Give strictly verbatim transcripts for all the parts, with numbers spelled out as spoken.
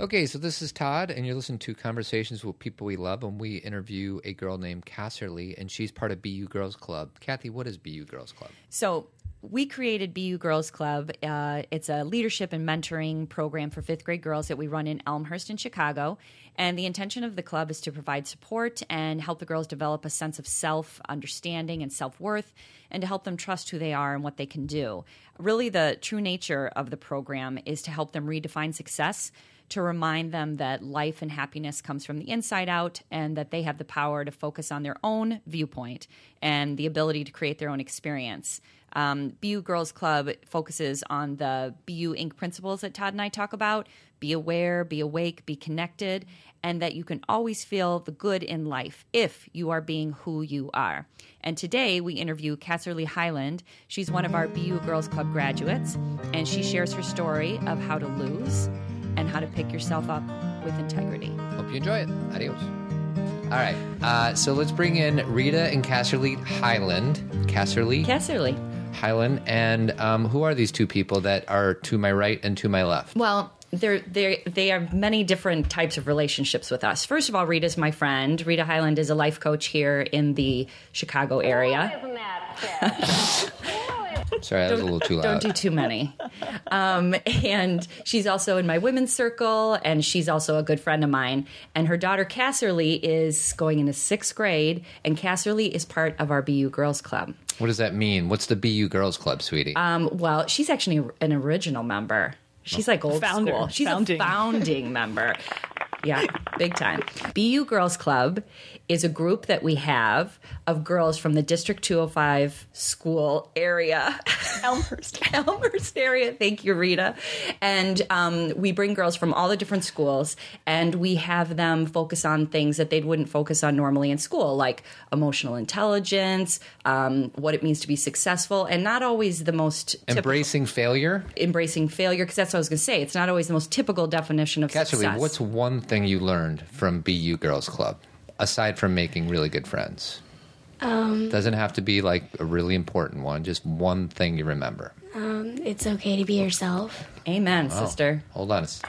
Okay, so this is Todd, and you're listening to Conversations with People We Love, and we interview a girl named Casserly, and she's part of Be U Girls Club. Kathy, what is Be U Girls Club? So we created Be U Girls Club. Uh, it's a leadership and mentoring program for fifth grade girls that we run in Elmhurst in Chicago. And the intention of the club is to provide support and help the girls develop a sense of self, understanding, and self-worth, and to help them trust who they are and what they can do. Really, the true nature of the program is to help them redefine success, to remind them that life and happiness comes from the inside out, and that they have the power to focus on their own viewpoint and the ability to create their own experience. Um, Be U Girls Club focuses on the Be U, Incorporated principles that Todd and I talk about: be aware, be awake, be connected, and that you can always feel the good in life if you are being who you are. And today we interview Casserly Hyland. She's one of our Be U Girls Club graduates, and she shares her story of how to lose and how to pick yourself up with integrity. Hope you enjoy it. Adios. All right, uh, so let's bring in Rita and Casserly Hyland. Casserly? Casserly Hyland. And um, who are these two people that are to my right and to my left? Well, There, there, they are many different types of relationships with us. First of all, Rita's my friend. Rita Hyland is a life coach here in the Chicago area. Isn't that Sorry, that was a little too loud. Don't do too many. Um, and she's also in my women's circle, and she's also a good friend of mine. And her daughter, Casserly, is going into sixth grade, and Casserly is part of our Be U Girls Club. What does that mean? What's the Be U Girls Club, sweetie? Um, well, she's actually an original member. She's like old Founder. school. She's founding. a founding member. Yeah, big time. Be U Girls Club is a group that we have of girls from the District two oh five school area. Elmhurst. Elmhurst area. Thank you, Rita. And um, we bring girls from all the different schools, and we have them focus on things that they wouldn't focus on normally in school, like emotional intelligence, um, what it means to be successful, and not always the most typical. Embracing failure? Embracing failure, because that's what I was going to say. It's not always the most typical definition of Casserly, success. What's one thing you learned from Be U Girls Club, aside from making really good friends? Um, Doesn't have to be like a really important one, just one thing you remember. Um, it's okay to be yourself. Amen, oh, sister. Hold on. It's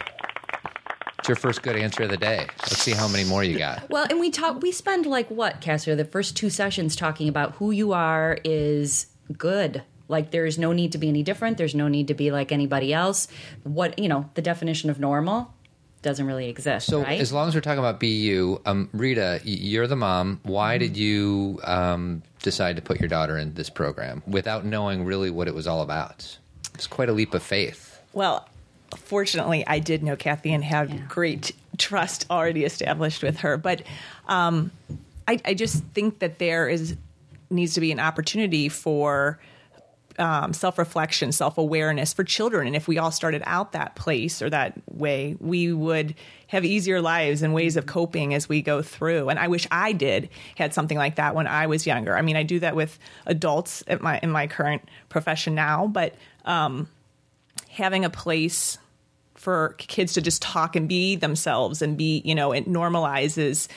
your first good answer of the day. Let's see how many more you got. Well, and we talk, we spend like what, Casserly, the first two sessions talking about who you are is good. Like, there's no need to be any different. There's no need to be like anybody else. What, you know, the definition of normal doesn't really exist, so right? As long as we're talking about Be U, um, Rita, you're the mom. Why did you um, decide to put your daughter in this program without knowing really what it was all about? It's quite a leap of faith. Well, fortunately, I did know Kathy and had yeah. great trust already established with her. But um, I, I just think that there is needs to be an opportunity for Um, self-reflection, self-awareness for children. And if we all started out that place or that way, we would have easier lives and ways of coping as we go through. And I wish I did had something like that when I was younger. I mean, I do that with adults at my in my current profession now, but um, having a place for kids to just talk and be themselves and be, you know, it normalizes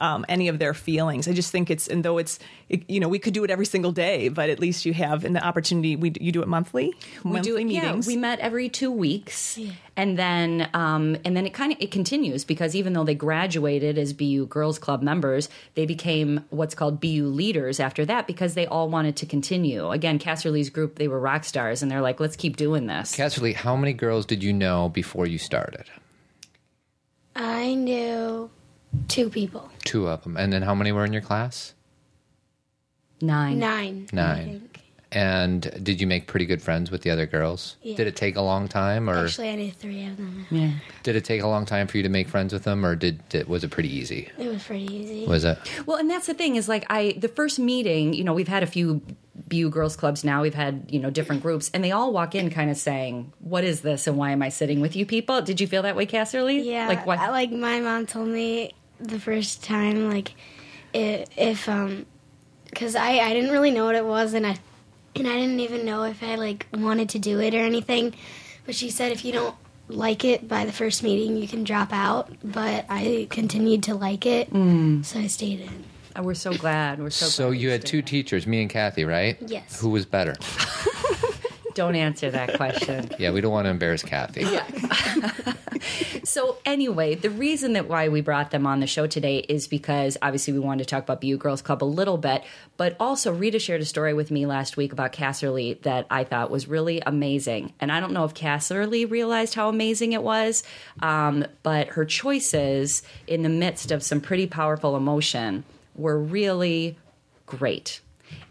Um, any of their feelings. I just think it's, and though it's, it, you know, we could do it every single day, but at least you have an opportunity. We you do it monthly. We monthly do it, meetings. Yeah, we met every two weeks, yeah. and then um, and then it kind of it continues, because even though they graduated as Be U Girls Club members, they became what's called Be U leaders after that, because they all wanted to continue. Again, Casserly's group, they were rock stars, and they're like, let's keep doing this. Casserly, how many girls did you know before you started? I knew Two people. Two of them. And then how many were in your class? Nine. Nine. Nine. I think. And did you make pretty good friends with the other girls? Yeah. Did it take a long time? Or Actually, I knew three of them. Yeah. Did it take a long time for you to make friends with them, or did, did was it pretty easy? It was pretty easy. Was it? Well, and that's the thing is, like, I the first meeting, you know, we've had a few Be U Girls Clubs now. We've had, you know, different groups, and they all walk in kind of saying, what is this and why am I sitting with you people? Did you feel that way, Casserly? Yeah. Like, what? I, like, my mom told me the first time, like, if, if um, because I, I didn't really know what it was, and I and I didn't even know if I, like, wanted to do it or anything, but she said if you don't like it by the first meeting, you can drop out, but I continued to like it, mm. so I stayed in. Oh, we're so glad. We're so So glad you had two in. teachers, me and Kathy, right? Yes. Who was better? Don't answer that question. Yeah, we don't want to embarrass Kathy. Yeah. So anyway, the reason that why we brought them on the show today is because obviously we wanted to talk about Be U Girls Club a little bit, but also Rita shared a story with me last week about Casserly that I thought was really amazing. And I don't know if Casserly realized how amazing it was, um, but her choices in the midst of some pretty powerful emotion were really great.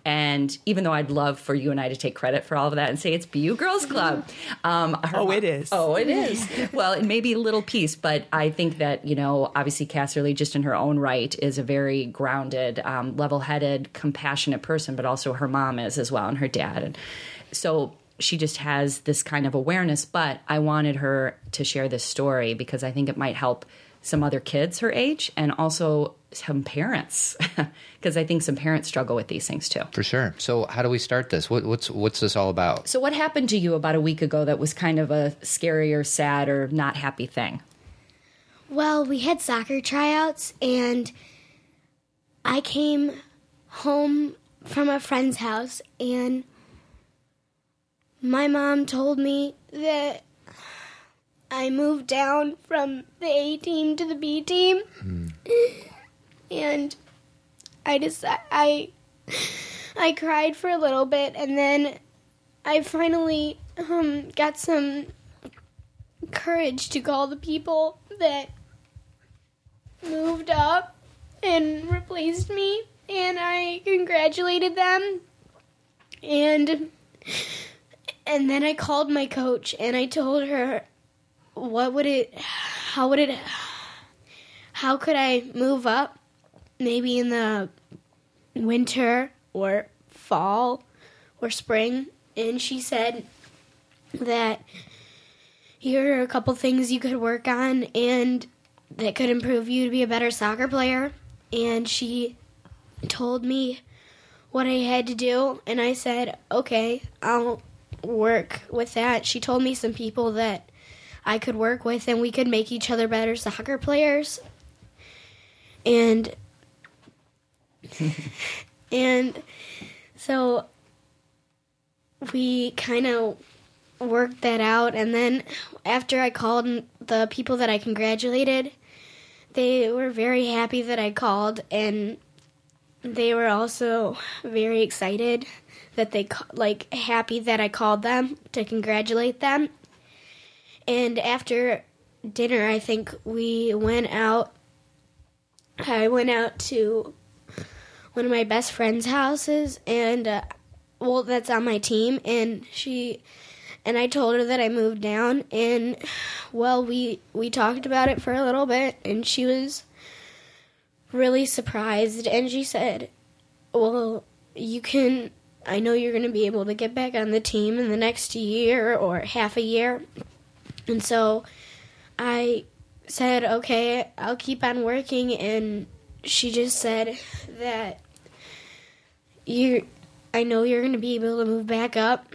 And even though I'd love for you and I to take credit for all of that and say it's Be U Girls Club. Um, her, oh, it is. Oh, it is. Well, it may be a little piece, but I think that, you know, obviously Casserly, just in her own right, is a very grounded, um, level-headed, compassionate person, but also her mom is as well and her dad. And so she just has this kind of awareness. But I wanted her to share this story because I think it might help some other kids her age and also some parents, because I think some parents struggle with these things too. For sure. So how do we start this? What, what's what's this all about? So what happened to you about a week ago that was kind of a scary or sad or not happy thing? Well, we had soccer tryouts, and I came home from a friend's house, and my mom told me that I moved down from the A team to the B team. Mm. And I just I I cried for a little bit, and then I finally um, got some courage to call the people that moved up and replaced me, and I congratulated them, and and then I called my coach and I told her what would it, how would it, how could I move up. Maybe in the winter or fall or spring. And she said that here are a couple things you could work on and that could improve you to be a better soccer player. And she told me what I had to do. And I said, okay, I'll work with that. She told me some people that I could work with and we could make each other better soccer players. And... and so we kind of worked that out, and then after I called the people that I congratulated, they were very happy that I called, and they were also very excited that they, like, happy that I called them to congratulate them. And after dinner, I think we went out, I went out to one of my best friend's houses, and uh, well, that's on my team, and she and I told her that I moved down, and well, we we talked about it for a little bit, and she was really surprised, and she said, well, you can, I know you're going to be able to get back on the team in the next year or half a year. And so I said, okay, I'll keep on working. And she just said that you, I know you're going to be able to move back up,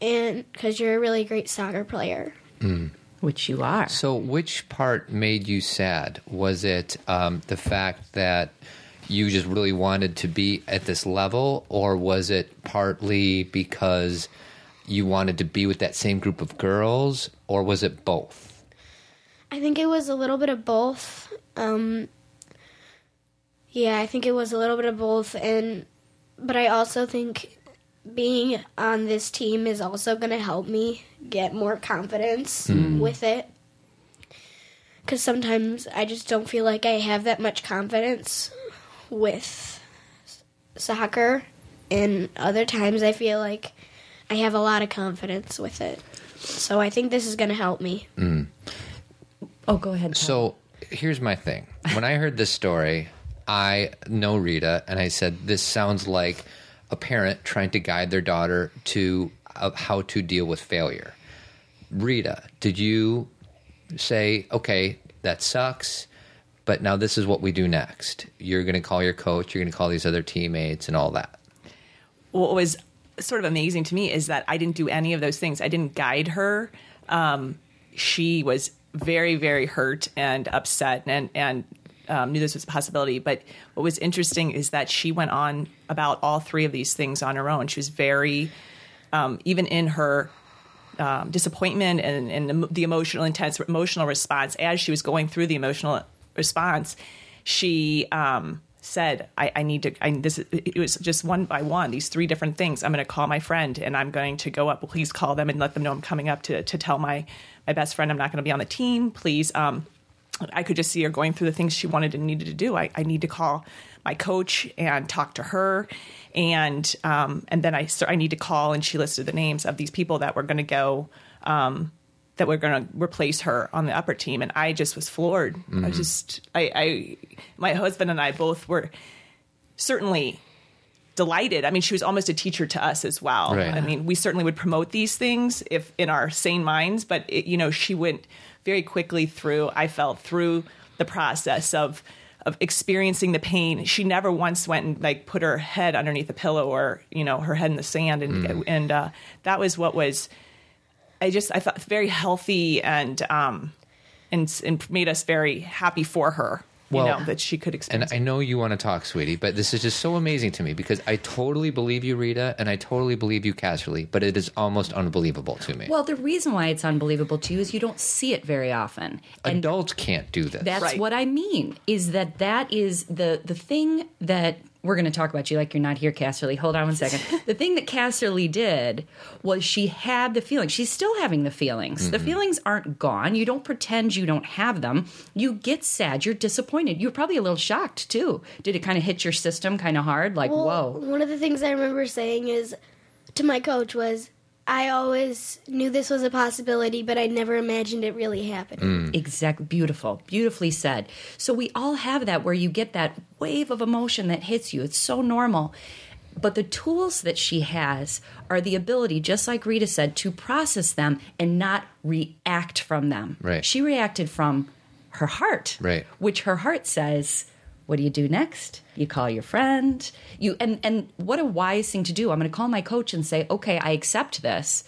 and because you're a really great soccer player. Mm. Which you are. So which part made you sad? Was it um, the fact that you just really wanted to be at this level, or was it partly because you wanted to be with that same group of girls, or was it both? I think it was a little bit of both. Um... Yeah, I think it was a little bit of both, and but I also think being on this team is also going to help me get more confidence mm. with it. Because sometimes I just don't feel like I have that much confidence with soccer, and other times I feel like I have a lot of confidence with it. So I think this is going to help me. Mm. Oh, go ahead, Pat. So here's my thing. When I heard this story... I know Rita, and I said, this sounds like a parent trying to guide their daughter to uh, how to deal with failure. Rita, did you say, okay, that sucks, but now this is what we do next? You're going to call your coach, you're going to call these other teammates and all that. What was sort of amazing to me is that I didn't do any of those things. I didn't guide her. Um, she was very, very hurt and upset, and and Um, knew this was a possibility. But what was interesting is that she went on about all three of these things on her own. She was very, um, even in her um, disappointment and, and the emotional intense emotional response, as she was going through the emotional response, she um, said, I, I need to, I, this, it was just one by one, these three different things. I'm going to call my friend and I'm going to go up, please call them and let them know I'm coming up to, to tell my, my best friend, I'm not going to be on the team. Please. Um, I could just see her going through the things she wanted and needed to do. I, I need to call my coach and talk to her. And, um, and then I, so I need to call, and she listed the names of these people that were going to go, um, that were going to replace her on the upper team. And I just was floored. Mm-hmm. I was just, I, I, my husband and I both were certainly delighted. I mean, she was almost a teacher to us as well. Right. I mean, we certainly would promote these things if in our sane minds, but it, you know, she went very quickly through, I felt, through the process of, of experiencing the pain. She never once went and like put her head underneath a pillow or, you know, her head in the sand. And, mm. and, uh, that was what was, I just, I thought very healthy and, um, and, and made us very happy for her. Well, you know, that she could experience. And I know you want to talk, sweetie, but this is just so amazing to me because I totally believe you, Rita, and I totally believe you, Casserly, but it is almost unbelievable to me. Well, the reason why it's unbelievable to you is you don't see it very often. And adults can't do this. That's right. What I mean is that that is the, the thing that we're going to talk about you like you're not here, Casserly. Hold on one second. The thing that Casserly did was she had the feeling. She's still having the feelings. Mm-hmm. The feelings aren't gone. You don't pretend you don't have them. You get sad. You're disappointed. You're probably a little shocked, too. Did it kind of hit your system kind of hard? Like, well, whoa. One of the things I remember saying is to my coach was, I always knew this was a possibility, but I never imagined it really happening. Mm. Exactly. Beautiful. Beautifully said. So we all have that where you get that wave of emotion that hits you. It's so normal. But the tools that she has are the ability, just like Rita said, to process them and not react from them. Right. She reacted from her heart, right, which her heart says, what do you do next? You call your friend. You and, and what a wise thing to do. I'm going to call my coach and say, okay, I accept this,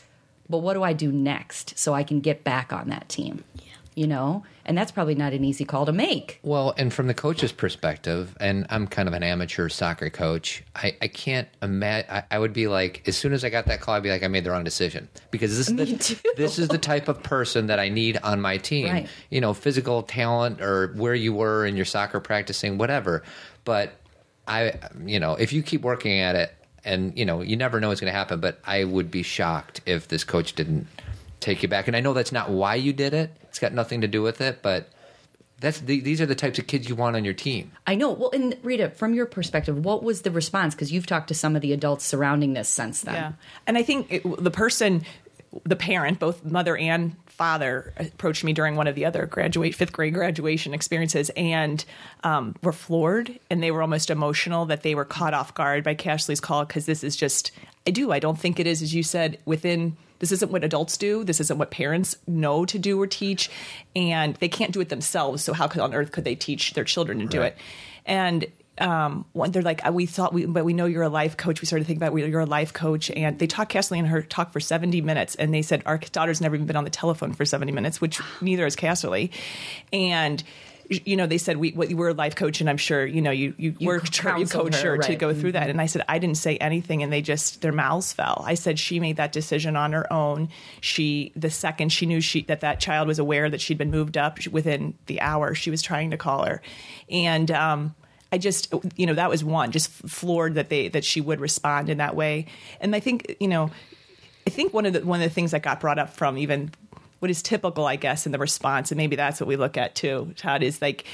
but what do I do next so I can get back on that team? Yeah. You know? And that's probably not an easy call to make. Well, and from the coach's perspective, and I'm kind of an amateur soccer coach, I, I can't imagine. I, I would be like, as soon as I got that call, I'd be like, I made the wrong decision. Because this, Me is, the, this is the type of person that I need on my team. Right. You know, physical talent or where you were in your soccer practicing, whatever. But, I, you know, if you keep working at it and, you know, you never know what's going to happen. But I would be shocked if this coach didn't take you back. And I know that's not why you did it. It's got nothing to do with it, but that's the, these are the types of kids you want on your team. I know. Well, and Rita, from your perspective, what was the response? Because you've talked to some of the adults surrounding this since then. Yeah. And I think it, the person, the parent, both mother and father approached me during one of the other graduate fifth grade graduation experiences and um, were floored. And they were almost emotional that they were caught off guard by Casserly's call because this is just, I do, I don't think it is, as you said, within... This isn't what adults do. This isn't what parents know to do or teach. And they can't do it themselves. So how could, on earth could they teach their children to do it? And um, when they're like, we thought, we, but we know you're a life coach. We started thinking about, you're a life coach. And they talked, Casserly and her talked for seventy minutes. And they said, our daughter's never even been on the telephone for seventy minutes, which neither is Casserly. And... You know, they said, we, we were a life coach, and I'm sure, you know, you, you, you worked her, you coached her, her right. to go through that. And I said, I didn't say anything. And they just, their mouths fell. I said, she made that decision on her own. She, the second she knew she, that that child was aware that she'd been moved up, within the hour, she was trying to call her. And, um, I just, you know, that was one, just floored that they, that she would respond in that way. And I think, you know, I think one of the, one of the things that got brought up from even what is typical, I guess, in the response, and maybe that's what we look at too, Todd, is like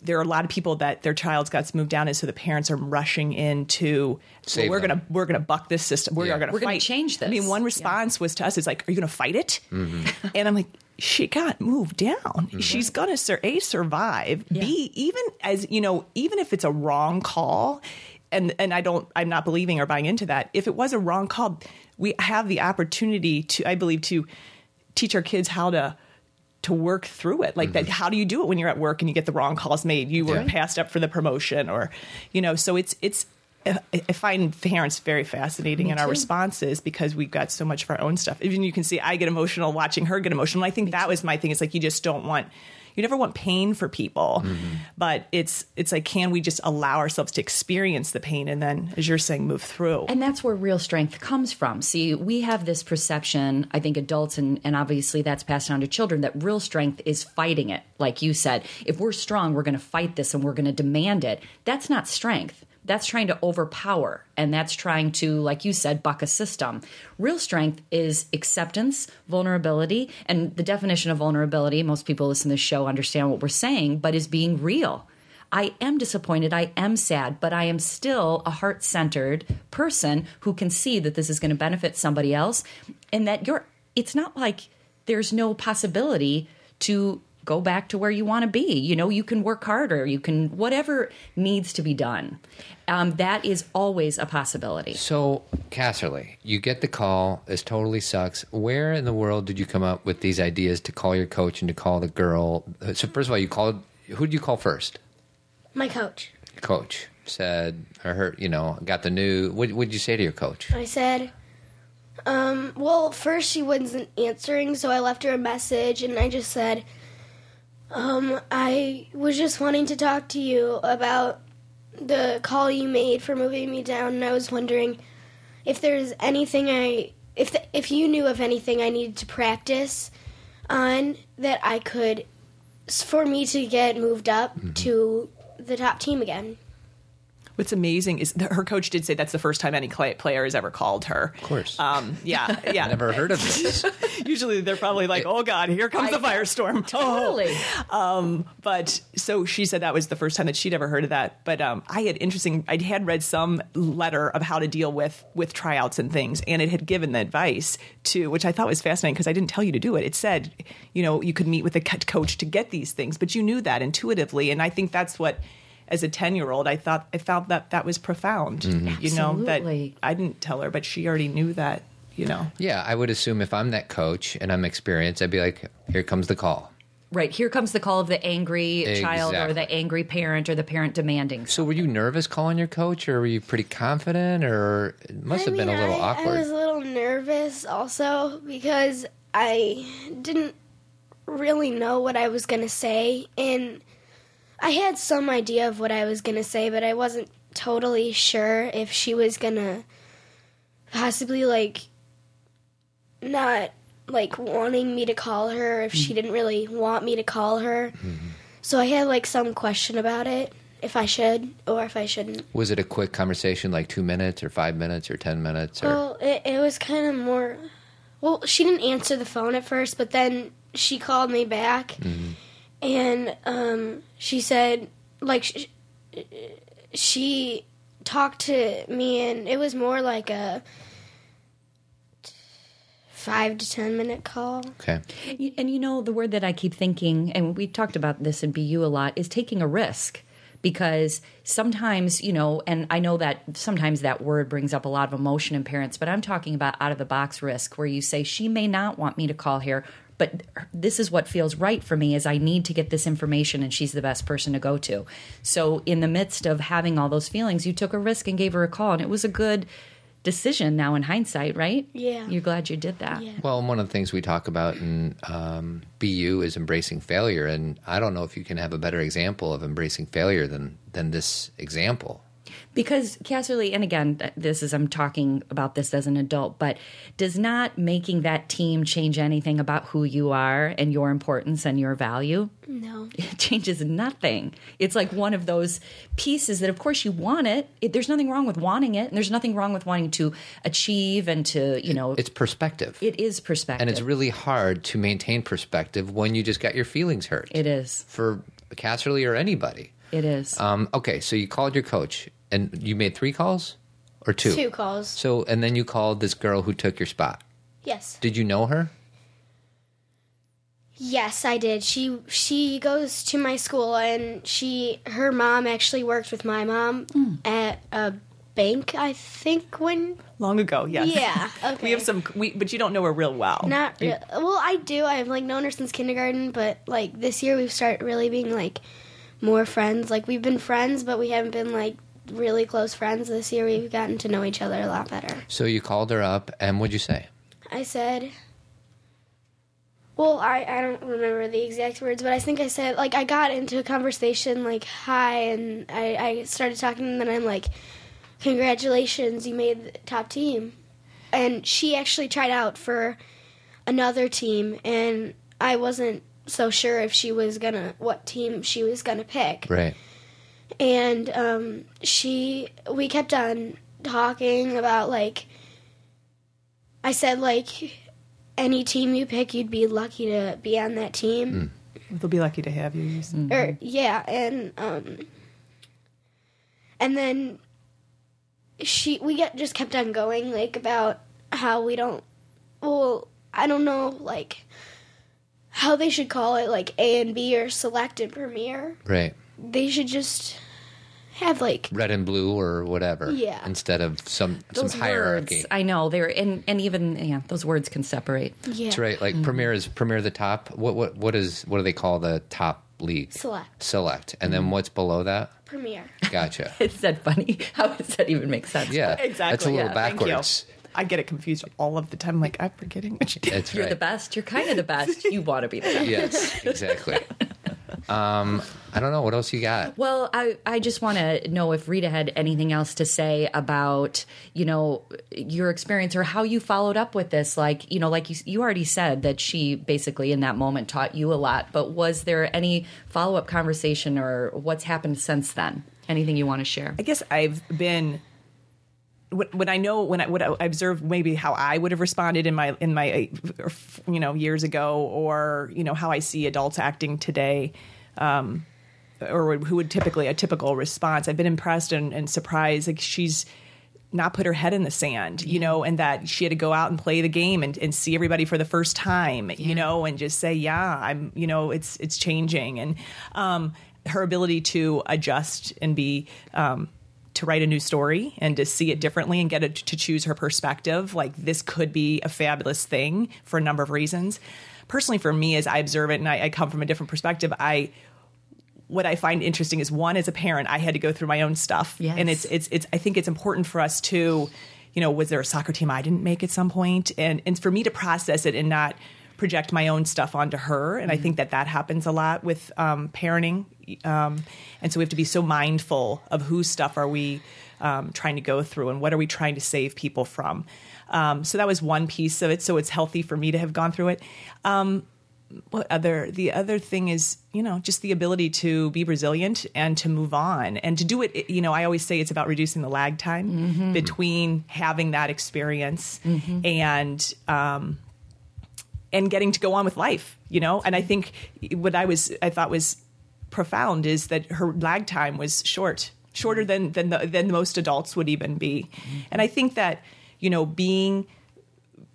there are a lot of people that their child's got moved down, and so the parents are rushing in to, well, we're going to we're going to buck this system. We're yeah. going to fight. We're going to change this. I mean, one response yeah. was to us is like, are you going to fight it? Mm-hmm. And I'm like, she got moved down. Mm-hmm. She's going to sur- A, survive. Yeah. B, even as you know, even if it's a wrong call, and and I don't, I'm not believing or buying into that. If it was a wrong call, we have the opportunity to, I believe, to teach our kids how to to work through it. Like mm-hmm. that, how do you do it when you're at work and you get the wrong calls made? You were yeah. passed up for the promotion, or you know. So it's it's. I find parents very fascinating Me in too. Our responses because we've got so much of our own stuff. Even you can see I get emotional watching her get emotional. I think Me that was my thing. It's like you just don't want. you never want pain for people, mm-hmm. but it's, it's like, can we just allow ourselves to experience the pain? And then, as you're saying, move through. And that's where real strength comes from. See, we have this perception, I think adults, and, and obviously that's passed on to children, that real strength is fighting it. Like you said, if we're strong, we're going to fight this and we're going to demand it. That's not strength. That's trying to overpower, and that's trying to, like you said, buck a system. Real strength is acceptance, vulnerability, and the definition of vulnerability, most people listen to this show understand what we're saying, but is being real. I am disappointed, I am sad, but I am still a heart-centered person who can see that this is going to benefit somebody else, and that you're. It's not like there's no possibility to go back to where you want to be. You know, you can work harder. You can, whatever needs to be done. Um, that is always a possibility. So, Casserly, you get the call. This totally sucks. Where in the world did you come up with these ideas to call your coach and to call the girl? So, first of all, you called, who did you call first? My coach. Your coach said, or her, you know, got the new, what did you say to your coach? I said, um, well, first she wasn't answering, so I left her a message and I just said, Um, I was just wanting to talk to you about the call you made for moving me down, and I was wondering if there's anything I, if the, if you knew of anything I needed to practice on that I could, for me to get moved up mm-hmm. to the top team again. What's amazing is that her coach did say that's the first time any player has ever called her. Of course. Um, yeah, yeah. Never heard of this. Usually they're probably like, oh, God, here comes I, the firestorm. Totally. Oh. Um, but so she said that was the first time that she'd ever heard of that. But um, I had interesting, I had read some letter of how to deal with, with tryouts and things. And it had given the advice to, which I thought was fascinating because I didn't tell you to do it. It said, you know, you could meet with a coach to get these things, but you knew that intuitively. And I think that's what, as a ten-year-old, I thought I found that that was profound. Mm-hmm. You know, that I didn't tell her, but she already knew that. You know, yeah, I would assume if I'm that coach and I'm experienced, I'd be like, "Here comes the call." Right, here comes the call of the angry exactly. child or the angry parent or the parent demanding something. So, were you nervous calling your coach, or were you pretty confident, or it must I have mean, been a little I, awkward? I was a little nervous also because I didn't really know what I was going to say, and I had some idea of what I was going to say, but I wasn't totally sure if she was going to possibly, like, not, like, wanting me to call her, if she didn't really want me to call her. Mm-hmm. So I had, like, some question about it, if I should or if I shouldn't. Was it a quick conversation, like two minutes or five minutes or ten minutes? Or? Well, it, it was kind of more... Well, she didn't answer the phone at first, but then she called me back. Mm-hmm. And um, she said, like, sh- she talked to me, and it was more like a five to ten minute call. Okay. And, you know, the word that I keep thinking, and we talked about this in Be U a lot, is taking a risk. Because sometimes, you know, and I know that sometimes that word brings up a lot of emotion in parents, but I'm talking about out-of-the-box risk, where you say, she may not want me to call here, but this is what feels right for me, is I need to get this information, and she's the best person to go to. So in the midst of having all those feelings, you took a risk and gave her a call, and it was a good decision now in hindsight, right? Yeah. You're glad you did that. Yeah. Well, one of the things we talk about in um, Be U is embracing failure, and I don't know if you can have a better example of embracing failure than, than this example. Because Casserly, and again, this is, I'm talking about this as an adult, but does not making that team change anything about who you are and your importance and your value? No. It changes nothing. It's like one of those pieces that, of course, you want it. it there's nothing wrong with wanting it, and there's nothing wrong with wanting to achieve and to, you know. It's perspective. It is perspective. And it's really hard to maintain perspective when you just got your feelings hurt. It is. For Casserly or anybody. It is. Um, okay, so you called your coach, and you made three calls or two? Two calls. So, and then you called this girl who took your spot? Yes. Did you know her? Yes, I did. She she goes to my school, and she her mom actually worked with my mom mm. at a bank, I think, when... Long ago, yes. Yeah, okay. We have some... We, but you don't know her real well. Not real. Well, I do. I've, like, known her since kindergarten, but, like, this year we've started really being, like... more friends. Like, we've been friends, but we haven't been, like, really close friends. This year we've gotten to know each other a lot better. So you called her up, and what'd you say? I said, Well, I, I don't remember the exact words, but I think I said, like, I got into a conversation, like, hi, and I, I started talking, and then I'm like, congratulations, you made the top team. And she actually tried out for another team, and I wasn't so sure if she was going to, what team she was going to pick. Right. And um, she, we kept on talking about, like, I said, like, any team you pick, you'd be lucky to be on that team. Mm. They'll be lucky to have you. Mm-hmm. Or, yeah, and um, and then she we get, just kept on going, like, about how we don't, well, I don't know, like, how they should call it, like, A and B or select and premiere. Right. They should just have, like, red and blue or whatever, yeah, instead of some those some hierarchy. Words, I know they're and, and even yeah, those words can separate. Yeah. That's right. Like mm-hmm. Premier is Premier the top. What what what is what do they call the top league? Select. Select, and mm-hmm. then what's below that? Premier. Gotcha. Is that funny? How does that even make sense? Yeah, exactly. That's a little yeah, backwards. I get it confused all of the time. Like I'm forgetting what you did. That's You're right. the best. You're kind of the best. You want to be the best. Yes, exactly. Um, I don't know. What else you got? Well, I, I just want to know if Rita had anything else to say about, you know, your experience or how you followed up with this. Like, you know, like you, you already said that she basically in that moment taught you a lot. But was there any follow-up conversation or what's happened since then? Anything you want to share? I guess I've been... When I know when I would observe maybe how I would have responded in my in my you know years ago, or you know how I see adults acting today, um, or who would typically a typical response. I've been impressed and, and surprised. Like she's not put her head in the sand, you yeah. know, and that she had to go out and play the game and, and see everybody for the first time, yeah. you know, and just say, yeah, I'm, you know, it's it's changing, and um, her ability to adjust and be. Um, to write a new story and to see it differently and get it to choose her perspective. Like this could be a fabulous thing for a number of reasons. Personally, for me, as I observe it and I, I come from a different perspective, I, what I find interesting is one, as a parent, I had to go through my own stuff. Yes. And it's, it's, it's, I think it's important for us to, you know, was there a soccer team I didn't make at some point? And, and for me to process it and not project my own stuff onto her. And mm-hmm. I think that that happens a lot with um, parenting. Um, and so we have to be so mindful of whose stuff are we um, trying to go through and what are we trying to save people from. Um, so that was one piece of it. So it's healthy for me to have gone through it. Um, what other? The other thing is, you know, just the ability to be resilient and to move on and to do it. You know, I always say it's about reducing the lag time mm-hmm. between having that experience mm-hmm. and um, and getting to go on with life, you know. And I think what I was I thought was profound is that her lag time was short, shorter than than the, than most adults would even be. Mm-hmm. And I think that, you know, being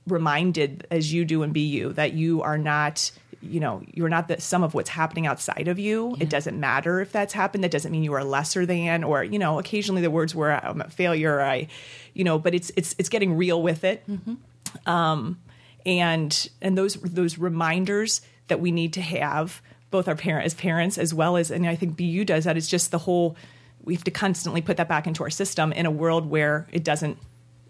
reminded as you do in Be U that you are not, you know, you're not the sum of what's happening outside of you. Yeah. It doesn't matter if that's happened. That doesn't mean you are lesser than, or, you know, occasionally the words were I'm a failure, or I, you know, but it's it's it's getting real with it. Mm-hmm. Um, and and those those reminders that we need to have. Both our parent as parents as well as, and I think Be U does that, it's just the whole, we have to constantly put that back into our system in a world where it doesn't,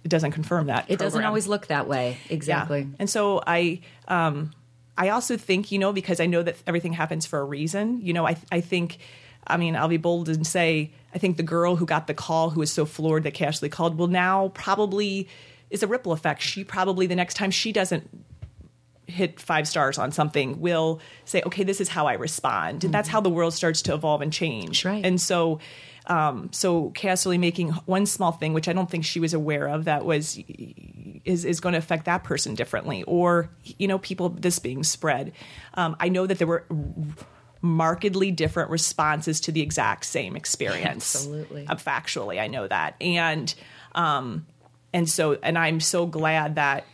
it doesn't confirm that. It program. Doesn't always look that way. Exactly. Yeah. And so I, um, I also think, you know, because I know that everything happens for a reason, you know, I, I think, I mean, I'll be bold and say, I think the girl who got the call, who was so floored that Casserly called, will now probably is a ripple effect. She probably, the next time she doesn't hit five stars on something, will say, okay, this is how I respond. And that's how the world starts to evolve and change. Right. And so, um, so Casserly making one small thing, which I don't think she was aware of, that was, is, is going to affect that person differently, or, you know, people, this being spread. Um, I know that there were markedly different responses to the exact same experience. Absolutely. Um, factually. I know that. And, um, and so, and I'm so glad that,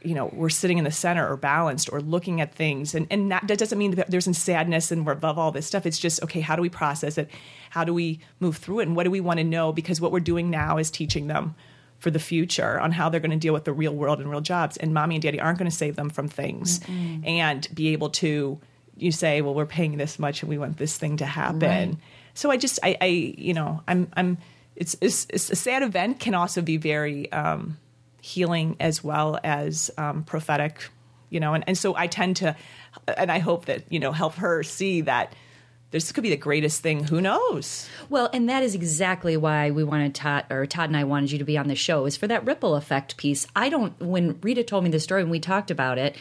you know, we're sitting in the center or balanced or looking at things. And, and that, that doesn't mean that there's some sadness and we're above all this stuff. It's just, okay, how do we process it? How do we move through it? And what do we want to know? Because what we're doing now is teaching them for the future on how they're going to deal with the real world and real jobs. And mommy and daddy aren't going to save them from things mm-hmm. and be able to, you say, well, we're paying this much and we want this thing to happen. Right. So I just, I, I, you know, I'm, I'm, it's, it's, it's a sad event can also be very, um, healing as well as um, prophetic you know? And, and so I tend to, and I hope that, you know, help her see that this could be the greatest thing. Who knows? Well, and that is exactly why we wanted Todd, or Todd and I wanted you to be on the show, is for that ripple effect piece. I don't, when Rita told me the story and we talked about it,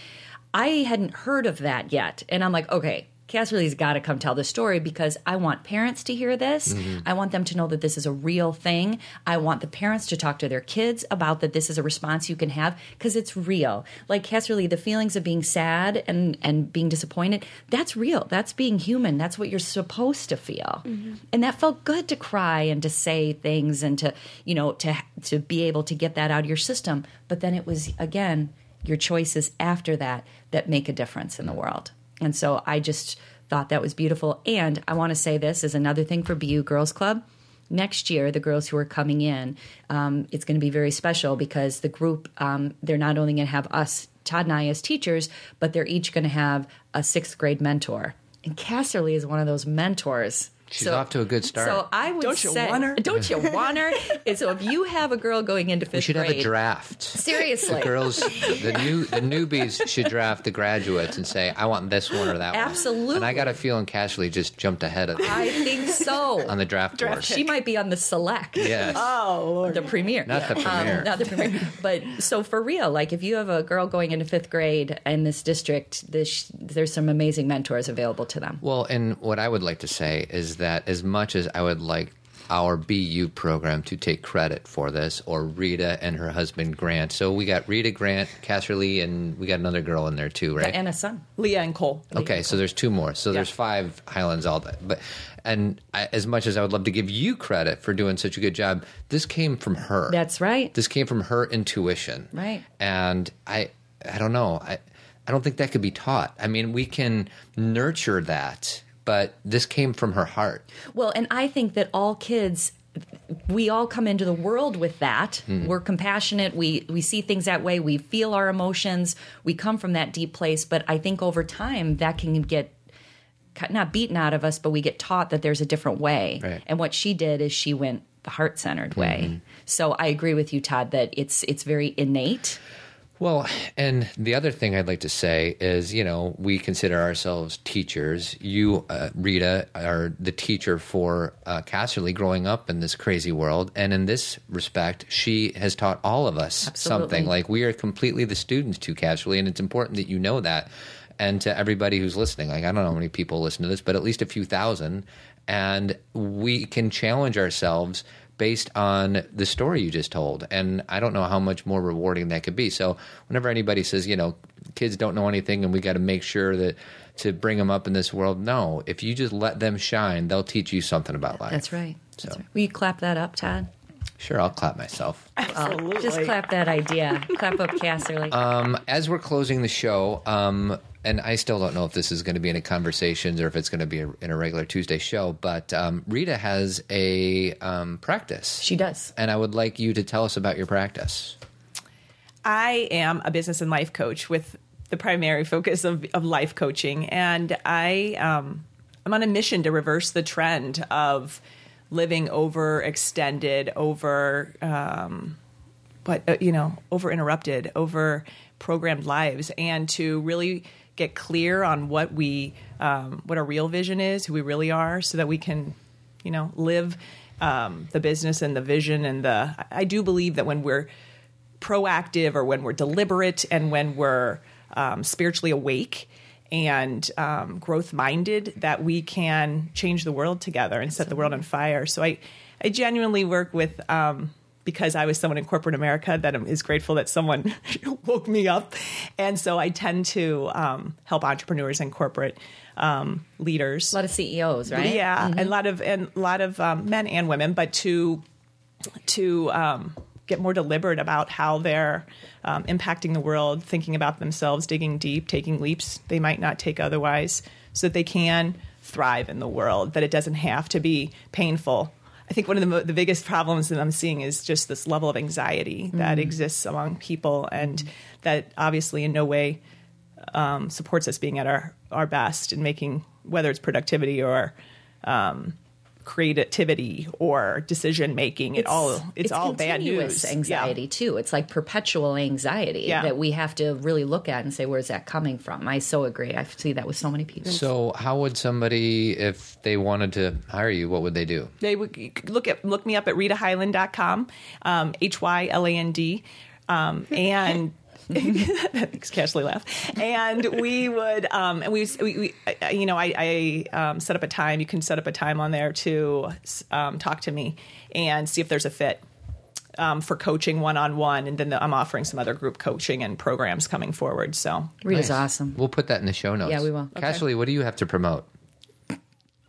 I hadn't heard of that yet. And I'm like, okay, Casserly's got to come tell the story, because I want parents to hear this. Mm-hmm. I want them to know that this is a real thing. I want the parents to talk to their kids about that this is a response you can have, because it's real. Like Casserly, the feelings of being sad and, and being disappointed, that's real. That's being human. That's what you're supposed to feel. Mm-hmm. And that felt good to cry and to say things and to, you know, to to be able to get that out of your system. But then it was, again, your choices after that that make a difference in the world. And so I just thought that was beautiful. And I want to say this is another thing for Be U Girls Club. Next year, the girls who are coming in, um, it's going to be very special, because the group, um, they're not only going to have us, Todd and I, as teachers, but they're each going to have a sixth grade mentor. And Casserly is one of those mentors. She's so, off to a good start. So I would don't you say, want her? Don't you want her? And so if you have a girl going into fifth grade, we should grade, have a draft. Seriously, the girls, the new, the newbies should draft the graduates and say, "I want this one or that Absolutely. One." Absolutely. And I got a feeling Casserly just jumped ahead of. Them I think so. On the draft board, she might be on the select. Yes. Oh, Lord. The premiere, not yeah. the premiere, um, not the premiere. But so for real, like if you have a girl going into fifth grade in this district, this, there's some amazing mentors available to them. Well, and what I would like to say is that as much as I would like our Be U program to take credit for this, or Rita and her husband Grant. So we got Rita, Grant, Casserly, and we got another girl in there too, right? And a son, Leah and Cole. Leah okay, and Cole. So there's two more. So yeah. There's five Hylands all day. But and I, as much as I would love to give you credit for doing such a good job, this came from her. That's right. This came from her intuition, right? And I, I don't know. I, I don't think that could be taught. I mean, we can nurture that. But this came from her heart. Well, and I think that all kids, we all come into the world with that. Mm. We're compassionate. We, we see things that way. We feel our emotions. We come from that deep place. But I think over time that can get not beaten out of us, but we get taught that there's a different way. Right. And what she did is she went the heart-centered mm-hmm. way. So I agree with you, Todd, that it's it's very innate. Well, and the other thing I'd like to say is, you know, we consider ourselves teachers. You, uh, Rita, are the teacher for uh, Casserly growing up in this crazy world. And in this respect, she has taught all of us Absolutely. Something. Like, we are completely the students to Casserly, and it's important that you know that. And to everybody who's listening, like, I don't know how many people listen to this, but at least a few thousand. And we can challenge ourselves based on the story you just told. And I don't know how much more rewarding that could be. So whenever anybody says, you know, kids don't know anything and we got to make sure that to bring them up in this world, no. If you just let them shine, they'll teach you something about life. That's right. So. That's right. Will you clap that up, Todd? Sure, I'll clap myself. Absolutely. Uh, just clap that idea. Clap up Casserly. Um, as we're closing the show, um, and I still don't know if this is going to be in a Conversations or if it's going to be a, in a regular Tuesday show, but um, Rita has a um, practice. She does. And I would like you to tell us about your practice. I am a business and life coach with the primary focus of, of life coaching. And I, um, I'm on a mission to reverse the trend of living over extended, over, um, but uh, you know, over interrupted, over programmed lives, and to really get clear on what we, um, what our real vision is, who we really are, so that we can, you know, live um, the business and the vision and the. I do believe that when we're proactive, or when we're deliberate, and when we're um, spiritually awake and um, growth-minded, that we can change the world together and set the world on fire. So I, I genuinely work with, um, because I was someone in corporate America that is grateful that someone woke me up. And so I tend to um, help entrepreneurs and corporate um, leaders. A lot of C E Os, right? Yeah, mm-hmm. and a lot of, and a lot of um, men and women, but to to um, get more deliberate about how they're um, impacting the world, thinking about themselves, digging deep, taking leaps they might not take otherwise, so that they can thrive in the world, that it doesn't have to be painful. I think one of the, mo- the biggest problems that I'm seeing is just this level of anxiety mm. that exists among people, and mm. that obviously in no way um, supports us being at our, our best and making, whether it's productivity or um, creativity or decision making. It all it's, it's all bad news. Anxiety yeah. too. It's like perpetual anxiety yeah. that we have to really look at and say, where's that coming from? I so agree. I see that with so many people. So how would somebody, if they wanted to hire you, what would they do? They would look at look me up at Rita Hyland dot com, um, H Y L A N D, um, and. That makes Casserly laugh. And we would, um, and we, we, we, you know, I, I um, set up a time. You can set up a time on there to um, talk to me and see if there's a fit um, for coaching one-on-one. And then the, I'm offering some other group coaching and programs coming forward. So Rita's nice. Awesome. We'll put that in the show notes. Yeah, we will. Okay. Casserly, what do you have to promote? Do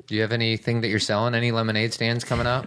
you have anything that you're selling? Any lemonade stands coming up?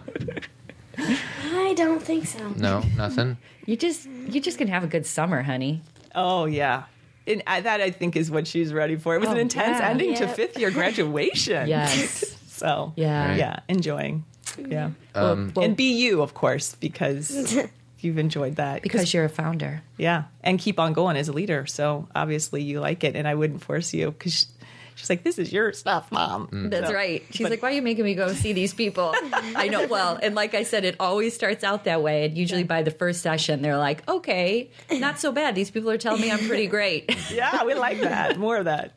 I don't think so. No, nothing. You just you just can have a good summer, honey. Oh yeah, and I, that I think is what she's ready for. It was oh, an intense yeah, ending yeah. to fifth year graduation. Yes. So yeah, right. yeah, enjoying. Yeah, um, well, and be you, of course, because you've enjoyed that because you're a founder. Yeah, and keep on going as a leader. So obviously you like it, and I wouldn't force you because. She's like, this is your stuff, Mom. Mm. That's so, right. She's but, like, why are you making me go see these people? I know. Well, and like I said, it always starts out that way. And usually by the first session, they're like, okay, not so bad. These people are telling me I'm pretty great. Yeah, we like that. More of that.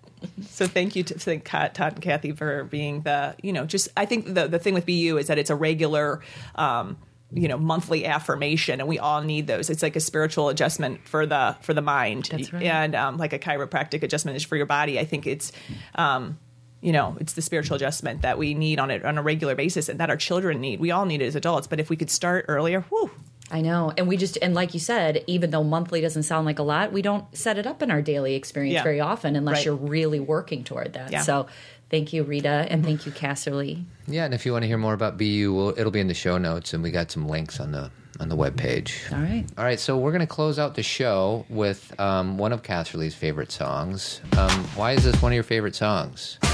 So thank you to thank Todd and Kathy for being the, you know, just I think the, the thing with Be U is that it's a regular um you know, monthly affirmation, and we all need those. It's like a spiritual adjustment for the for the mind. That's right. And um, like a chiropractic adjustment is for your body. I think it's, um, you know, it's the spiritual adjustment that we need on it on a regular basis, and that our children need. We all need it as adults, but if we could start earlier, whoo. I know. And we just, and like you said, even though monthly doesn't sound like a lot, we don't set it up in our daily experience yeah. very often unless right. you're really working toward that. Yeah. So thank you, Rita, and thank you, Casserly. Yeah, and if you want to hear more about Be U, we'll, it'll be in the show notes, and we got some links on the on the webpage. All right. All right, so we're going to close out the show with um, one of Casserly's favorite songs. Um, why is this one of your favorite songs? I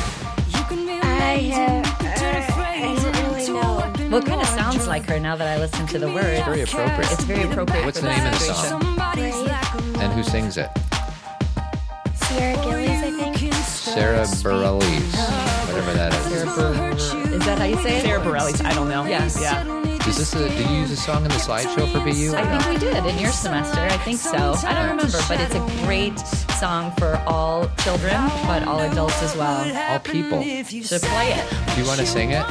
have, uh, I don't really know. Well, it kind of sounds like her now that I listen to the words. It's very appropriate. It's very appropriate. What's the name of the song? Right. And who sings it? Sierra Gillies, I think. Sara Bareilles, whatever that is. Sara Bareilles. Is that how you say it? Sara Bareilles. I don't know. Yes. Yeah. Is this a, did you use a song in the slideshow for Be U? I think no? we did in your semester. I think so. I don't remember, but it's a great song for all children, but all adults as well. All people. Should play it. Do you want to sing it?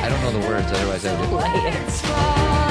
I don't know the words, otherwise I would play it.